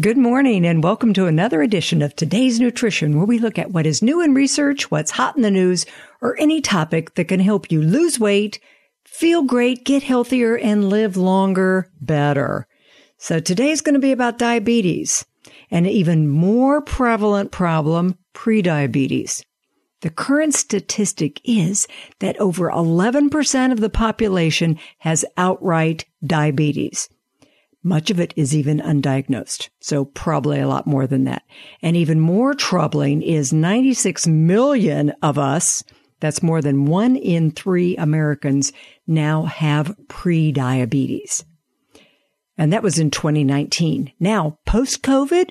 Good morning and welcome to another edition of Today's Nutrition, where we look at what is new in research, what's hot in the news, or any topic that can help you lose weight, feel great, get healthier, and live longer, better. So today's going to be about diabetes, an even more prevalent problem, prediabetes. The current statistic is that over 11% of the population has outright diabetes. Much of it is even undiagnosed, so probably a lot more than that. And even more troubling is 96 million of us, that's more than 1 in 3 Americans, now have prediabetes. And that was in 2019. Now, post-COVID,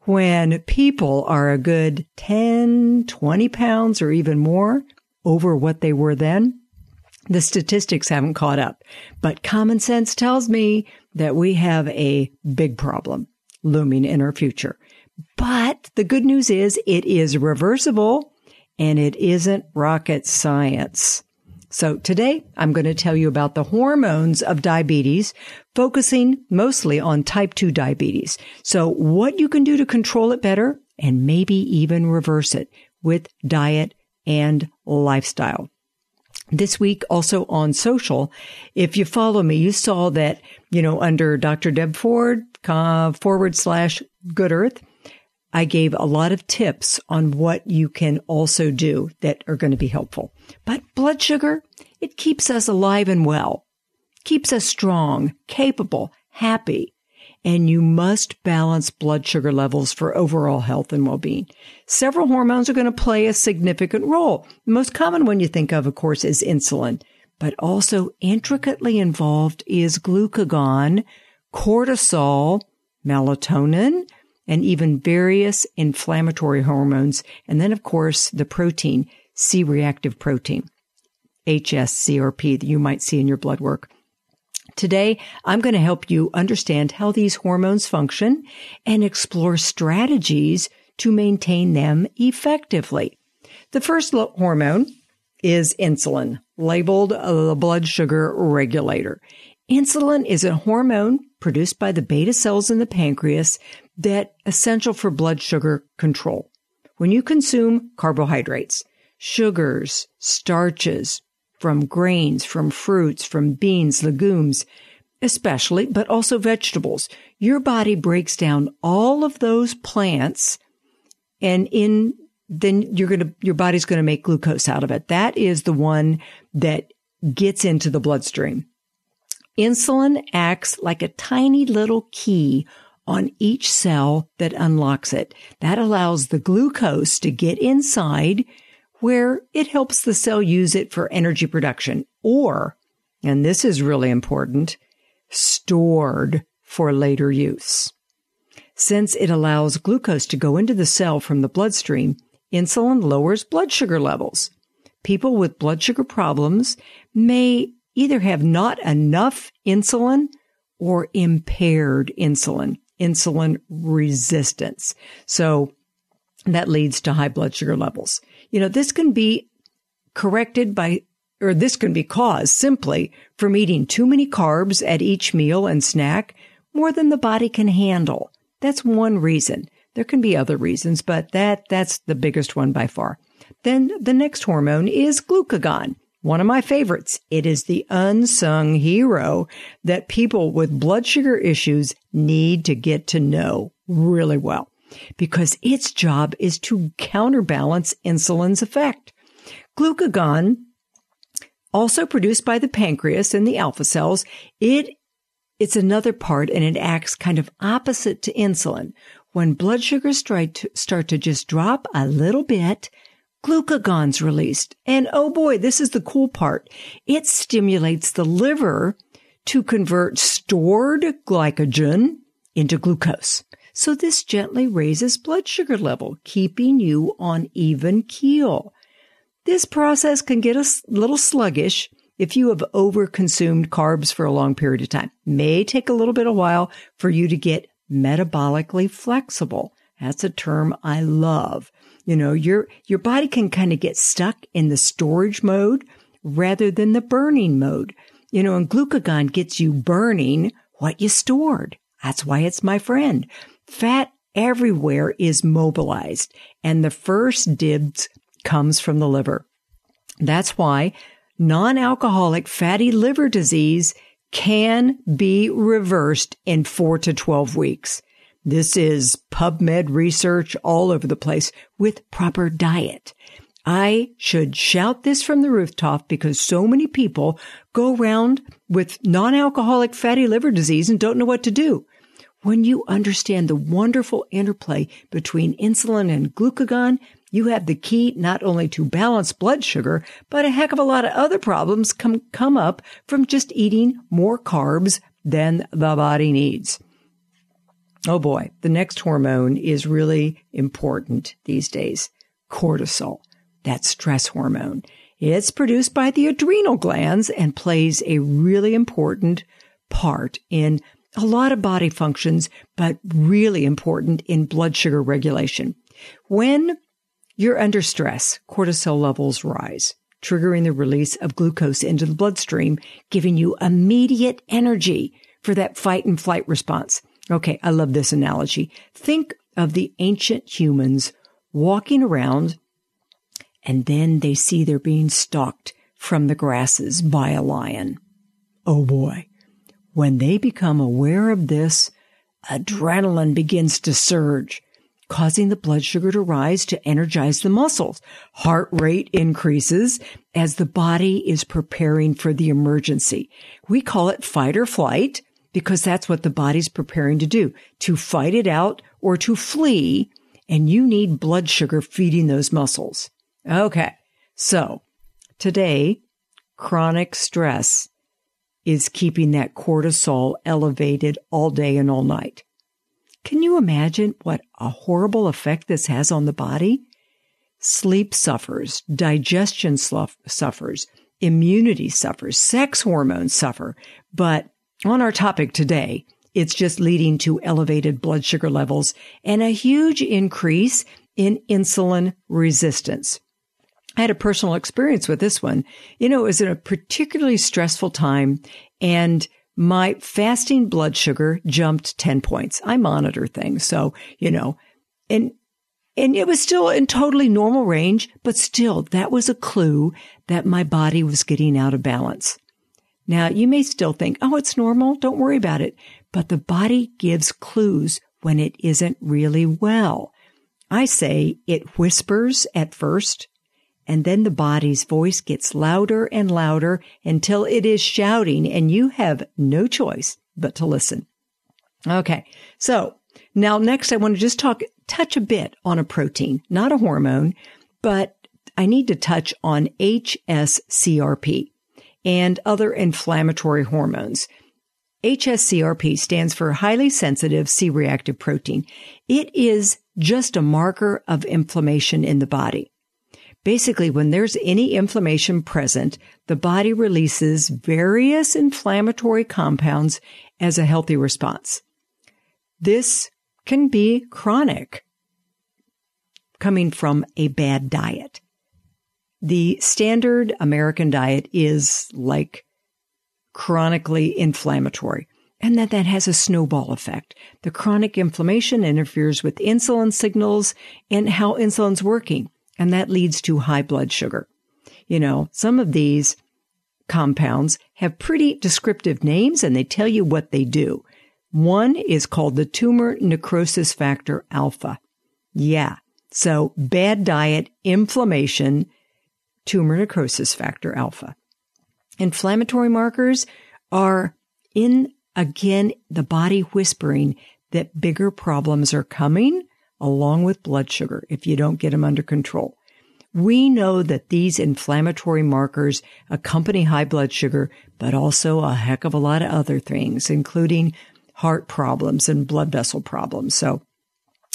when people are a good 10, 20 pounds or even more over what they were then, the statistics haven't caught up, but common sense tells me that we have a big problem looming in our future. But the good news is it is reversible and it isn't rocket science. So today I'm going to tell you about the hormones of diabetes, focusing mostly on type 2 diabetes. So what you can do to control it better and maybe even reverse it with diet and lifestyle. This week, also on social, if you follow me, you saw that, under Dr. Deb Ford, / Good Earth, I gave a lot of tips on what you can also do that are going to be helpful. But blood sugar, it keeps us alive and well, keeps us strong, capable, happy. And you must balance blood sugar levels for overall health and well-being. Several hormones are going to play a significant role. The most common one you think of course, is insulin. But also intricately involved is glucagon, cortisol, melatonin, and even various inflammatory hormones. And then, of course, the protein, C-reactive protein, hsCRP, that you might see in your blood work. Today, I'm going to help you understand how these hormones function and explore strategies to maintain them effectively. The first hormone is insulin, labeled the blood sugar regulator. Insulin is a hormone produced by the beta cells in the pancreas that's essential for blood sugar control. When you consume carbohydrates, sugars, starches, from grains, from fruits, from beans, legumes, especially, but also vegetables. Your body breaks down all of those plants and then your body's going to make glucose out of it. That is the one that gets into the bloodstream. Insulin acts like a tiny little key on each cell that unlocks it. That allows the glucose to get inside where it helps the cell use it for energy production or, and this is really important, stored for later use. Since it allows glucose to go into the cell from the bloodstream, insulin lowers blood sugar levels. People with blood sugar problems may either have not enough insulin or impaired insulin resistance. So that leads to high blood sugar levels. This can be caused simply from eating too many carbs at each meal and snack, more than the body can handle. That's one reason. There can be other reasons, but that's the biggest one by far. Then the next hormone is glucagon, one of my favorites. It is the unsung hero that people with blood sugar issues need to get to know really well, because its job is to counterbalance insulin's effect. Glucagon, also produced by the pancreas and the alpha cells, it's another part, and it acts kind of opposite to insulin. When blood sugars start to just drop a little bit, glucagon's released. And oh boy, this is the cool part. It stimulates the liver to convert stored glycogen into glucose. So this gently raises blood sugar level, keeping you on even keel. This process can get a little sluggish if you have overconsumed carbs for a long period of time. May take a little bit of while for you to get metabolically flexible. That's a term I love. Your body can kind of get stuck in the storage mode rather than the burning mode. And glucagon gets you burning what you stored. That's why it's my friend. Fat everywhere is mobilized, and the first dibs comes from the liver. That's why non-alcoholic fatty liver disease can be reversed in 4 to 12 weeks. This is PubMed research all over the place with proper diet. I should shout this from the rooftop because so many people go around with non-alcoholic fatty liver disease and don't know what to do. When you understand the wonderful interplay between insulin and glucagon, you have the key not only to balance blood sugar, but a heck of a lot of other problems come up from just eating more carbs than the body needs. Oh boy, the next hormone is really important these days, cortisol. That's stress hormone. It's produced by the adrenal glands and plays a really important part in a lot of body functions, but really important in blood sugar regulation. When you're under stress, cortisol levels rise, triggering the release of glucose into the bloodstream, giving you immediate energy for that fight and flight response. Okay, I love this analogy. Think of the ancient humans walking around, and then they see they're being stalked from the grasses by a lion. Oh boy. When they become aware of this, adrenaline begins to surge, causing the blood sugar to rise to energize the muscles. Heart rate increases as the body is preparing for the emergency. We call it fight or flight because that's what the body's preparing to do, to fight it out or to flee, and you need blood sugar feeding those muscles. Okay, so today, chronic stress is keeping that cortisol elevated all day and all night. Can you imagine what a horrible effect this has on the body? Sleep suffers, digestion suffers, immunity suffers, sex hormones suffer. But on our topic today, it's just leading to elevated blood sugar levels and a huge increase in insulin resistance. I had a personal experience with this one. You know, it was in a particularly stressful time, and my fasting blood sugar jumped 10 points. I monitor things. So, you know, and it was still in totally normal range, but still that was a clue that my body was getting out of balance. Now you may still think, oh, it's normal. Don't worry about it. But the body gives clues when it isn't really well. I say it whispers at first, and then the body's voice gets louder and louder until it is shouting, and you have no choice but to listen. Okay, so now next I want to just touch a bit on a protein, not a hormone, but I need to touch on hsCRP and other inflammatory hormones. hsCRP stands for highly sensitive C-reactive protein. It is just a marker of inflammation in the body. Basically, when there's any inflammation present, the body releases various inflammatory compounds as a healthy response. This can be chronic, coming from a bad diet. The standard American diet is like chronically inflammatory, and that has a snowball effect. The chronic inflammation interferes with insulin signals and how insulin's working. And that leads to high blood sugar. You know, some of these compounds have pretty descriptive names and they tell you what they do. One is called the tumor necrosis factor alpha. Yeah. So bad diet, inflammation, tumor necrosis factor alpha. Inflammatory markers are the body whispering that bigger problems are coming, along with blood sugar, if you don't get them under control. We know that these inflammatory markers accompany high blood sugar, but also a heck of a lot of other things, including heart problems and blood vessel problems. So,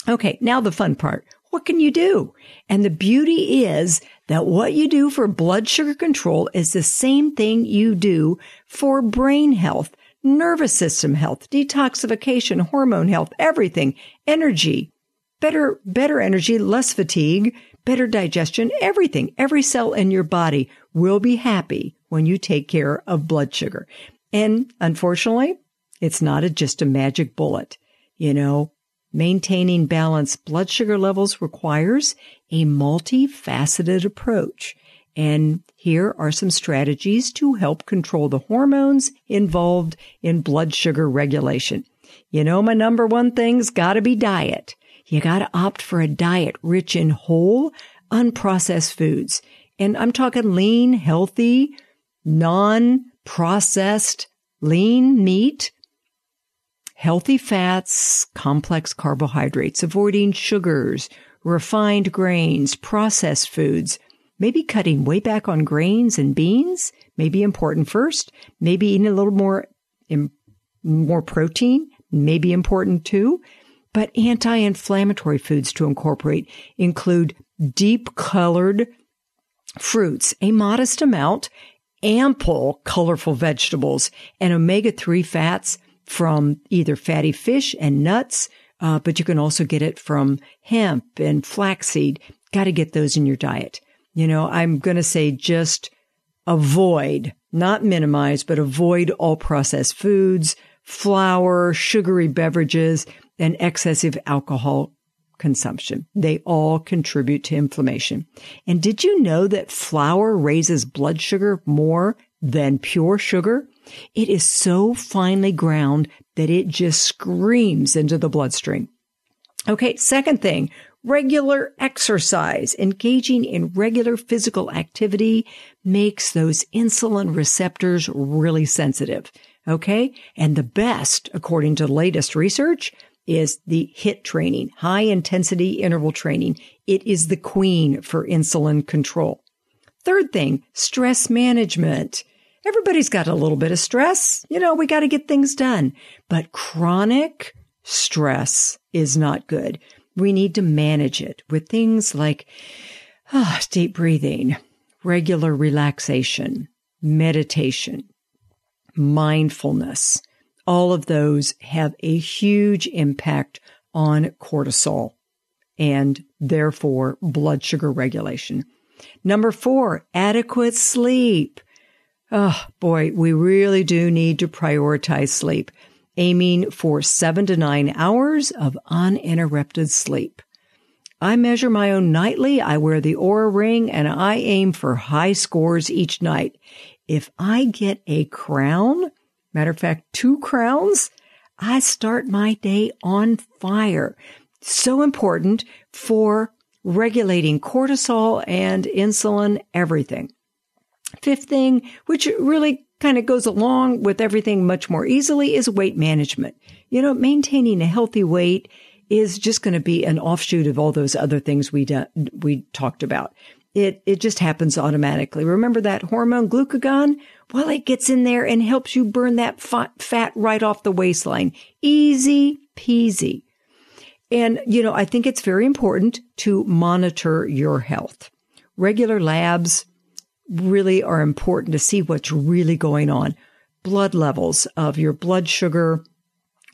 okay, now the fun part. What can you do? And the beauty is that what you do for blood sugar control is the same thing you do for brain health, nervous system health, detoxification, hormone health, everything, energy. Better energy, less fatigue, better digestion, everything. Every cell in your body will be happy when you take care of blood sugar. And unfortunately, it's not just a magic bullet. You know, Maintaining balanced blood sugar levels requires a multifaceted approach. And here are some strategies to help control the hormones involved in blood sugar regulation. You know, my number one thing's got to be diet. You got to opt for a diet rich in whole, unprocessed foods. And I'm talking lean, healthy, non-processed, lean meat, healthy fats, complex carbohydrates, avoiding sugars, refined grains, processed foods. Maybe cutting way back on grains and beans may be important first. Maybe eating a little more protein may be important too. But anti-inflammatory foods to incorporate include deep-colored fruits, a modest amount, ample colorful vegetables, and omega-3 fats from either fatty fish and nuts, but you can also get it from hemp and flaxseed. Got to get those in your diet. You know, I'm going to say just avoid, not minimize, but avoid all processed foods, flour, sugary beverages, and excessive alcohol consumption. They all contribute to inflammation. And did you know that flour raises blood sugar more than pure sugar? It is so finely ground that it just screams into the bloodstream. Okay, second thing, regular exercise. Engaging in regular physical activity makes those insulin receptors really sensitive. Okay, and the best, according to the latest research, is the HIIT training, high intensity interval training. It is the queen for insulin control. Third thing, stress management. Everybody's got a little bit of stress. You know, we got to get things done. But chronic stress is not good. We need to manage it with things like deep breathing, regular relaxation, meditation, mindfulness. All of those have a huge impact on cortisol and therefore blood sugar regulation. Number 4, adequate sleep. Oh boy, we really do need to prioritize sleep, aiming for 7 to 9 hours of uninterrupted sleep. I measure my own nightly. I wear the Oura Ring and I aim for high scores each night. If I get a crown, matter of fact, 2 crowns, I start my day on fire. So important for regulating cortisol and insulin, everything. Fifth thing, which really kind of goes along with everything much more easily, is weight management. You know, maintaining a healthy weight is just going to be an offshoot of all those other things we talked about. It just happens automatically. Remember that hormone glucagon? Well, it gets in there and helps you burn that fat right off the waistline. Easy peasy. And, you know, I think it's very important to monitor your health. Regular labs really are important to see what's really going on. Blood levels of your blood sugar,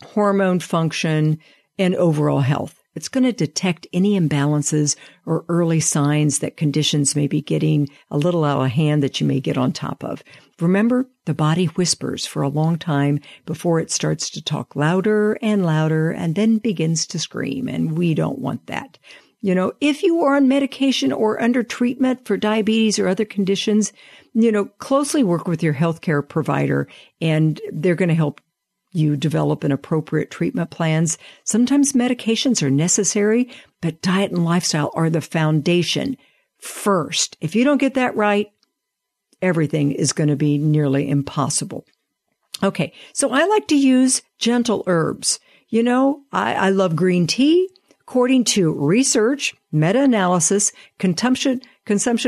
hormone function, and overall health. It's going to detect any imbalances or early signs that conditions may be getting a little out of hand that you may get on top of. Remember, the body whispers for a long time before it starts to talk louder and louder and then begins to scream, and we don't want that. You know, if you are on medication or under treatment for diabetes or other conditions, you know, closely work with your healthcare provider and they're going to help you develop an appropriate treatment plans. Sometimes medications are necessary, but diet and lifestyle are the foundation first. If you don't get that right, everything is going to be nearly impossible. Okay, so I like to use gentle herbs. You know, I love green tea. According to research, meta-analysis, consumption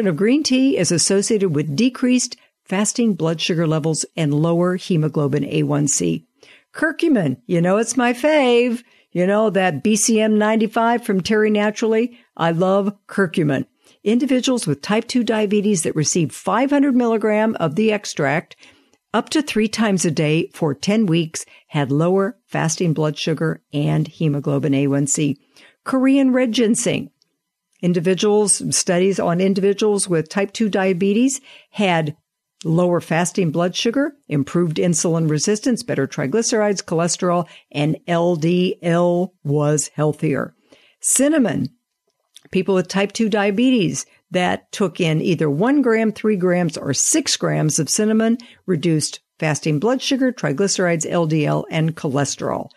of green tea is associated with decreased fasting blood sugar levels and lower hemoglobin A1C. Curcumin, you know, it's my fave. You know, that BCM95 from Terry Naturally. I love curcumin. Individuals with type 2 diabetes that receive 500 milligram of the extract up to 3 times a day for 10 weeks had lower fasting blood sugar and hemoglobin A1C. Korean red ginseng. Studies on individuals with type 2 diabetes had Lower fasting blood sugar, improved insulin resistance, better triglycerides, cholesterol, and LDL was healthier. Cinnamon, people with type 2 diabetes that took in either 1 gram, 3 grams, or 6 grams of cinnamon reduced fasting blood sugar, triglycerides, LDL, and cholesterol.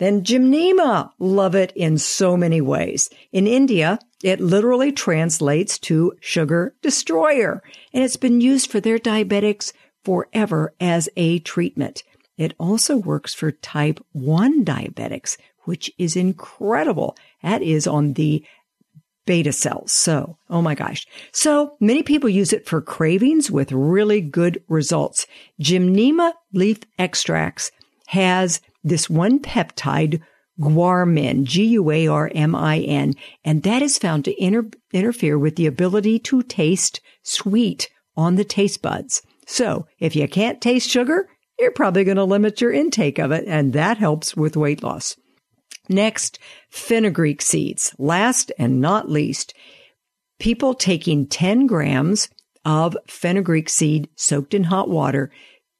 Then Gymnema, love it in so many ways. In India, it literally translates to sugar destroyer, and it's been used for their diabetics forever as a treatment. It also works for type 1 diabetics, which is incredible. That is on the beta cells. So, oh my gosh. So many people use it for cravings with really good results. Gymnema leaf extracts has this one peptide, Guarmin, G-U-A-R-M-I-N, and that is found to interfere with the ability to taste sweet on the taste buds. So if you can't taste sugar, you're probably going to limit your intake of it, and that helps with weight loss. Next, fenugreek seeds. Last and not least, people taking 10 grams of fenugreek seed soaked in hot water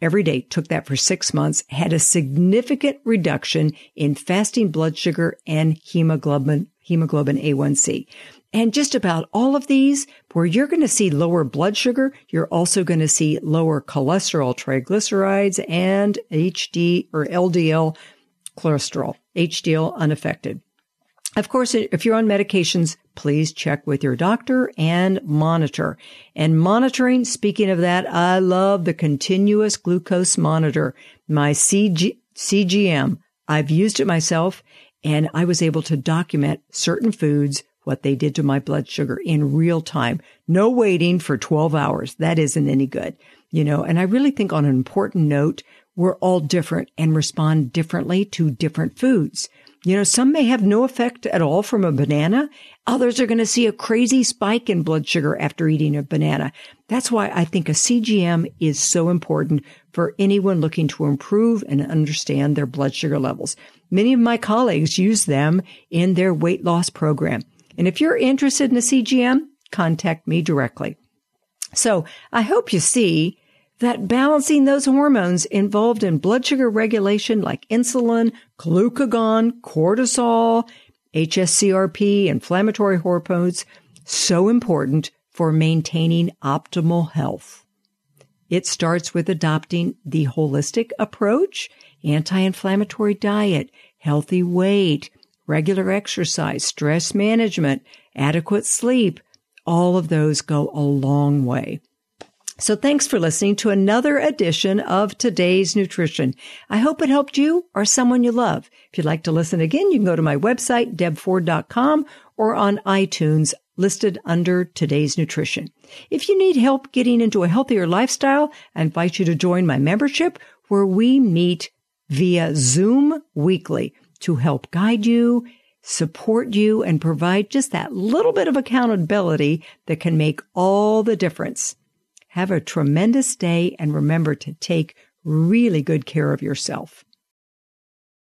every day, took that for 6 months, had a significant reduction in fasting blood sugar and hemoglobin A1C. And just about all of these, where you're going to see lower blood sugar, you're also going to see lower cholesterol, triglycerides, and HD or LDL cholesterol, HDL unaffected. Of course, if you're on medications, please check with your doctor and monitor. And monitoring, speaking of that, I love the continuous glucose monitor, my CGM. I've used it myself, and I was able to document certain foods, what they did to my blood sugar in real time. No waiting for 12 hours. That isn't any good, you know. And I really think on an important note, we're all different and respond differently to different foods. You know, some may have no effect at all from a banana. Others are going to see a crazy spike in blood sugar after eating a banana. That's why I think a CGM is so important for anyone looking to improve and understand their blood sugar levels. Many of my colleagues use them in their weight loss program. And if you're interested in a CGM, contact me directly. So I hope you see that balancing those hormones involved in blood sugar regulation like insulin, glucagon, cortisol, hsCRP, inflammatory hormones, so important for maintaining optimal health. It starts with adopting the holistic approach, anti-inflammatory diet, healthy weight, regular exercise, stress management, adequate sleep. All of those go a long way. So thanks for listening to another edition of Today's Nutrition. I hope it helped you or someone you love. If you'd like to listen again, you can go to my website, debford.com, or on iTunes, listed under Today's Nutrition. If you need help getting into a healthier lifestyle, I invite you to join my membership where we meet via Zoom weekly to help guide you, support you, and provide just that little bit of accountability that can make all the difference. Have a tremendous day, and remember to take really good care of yourself.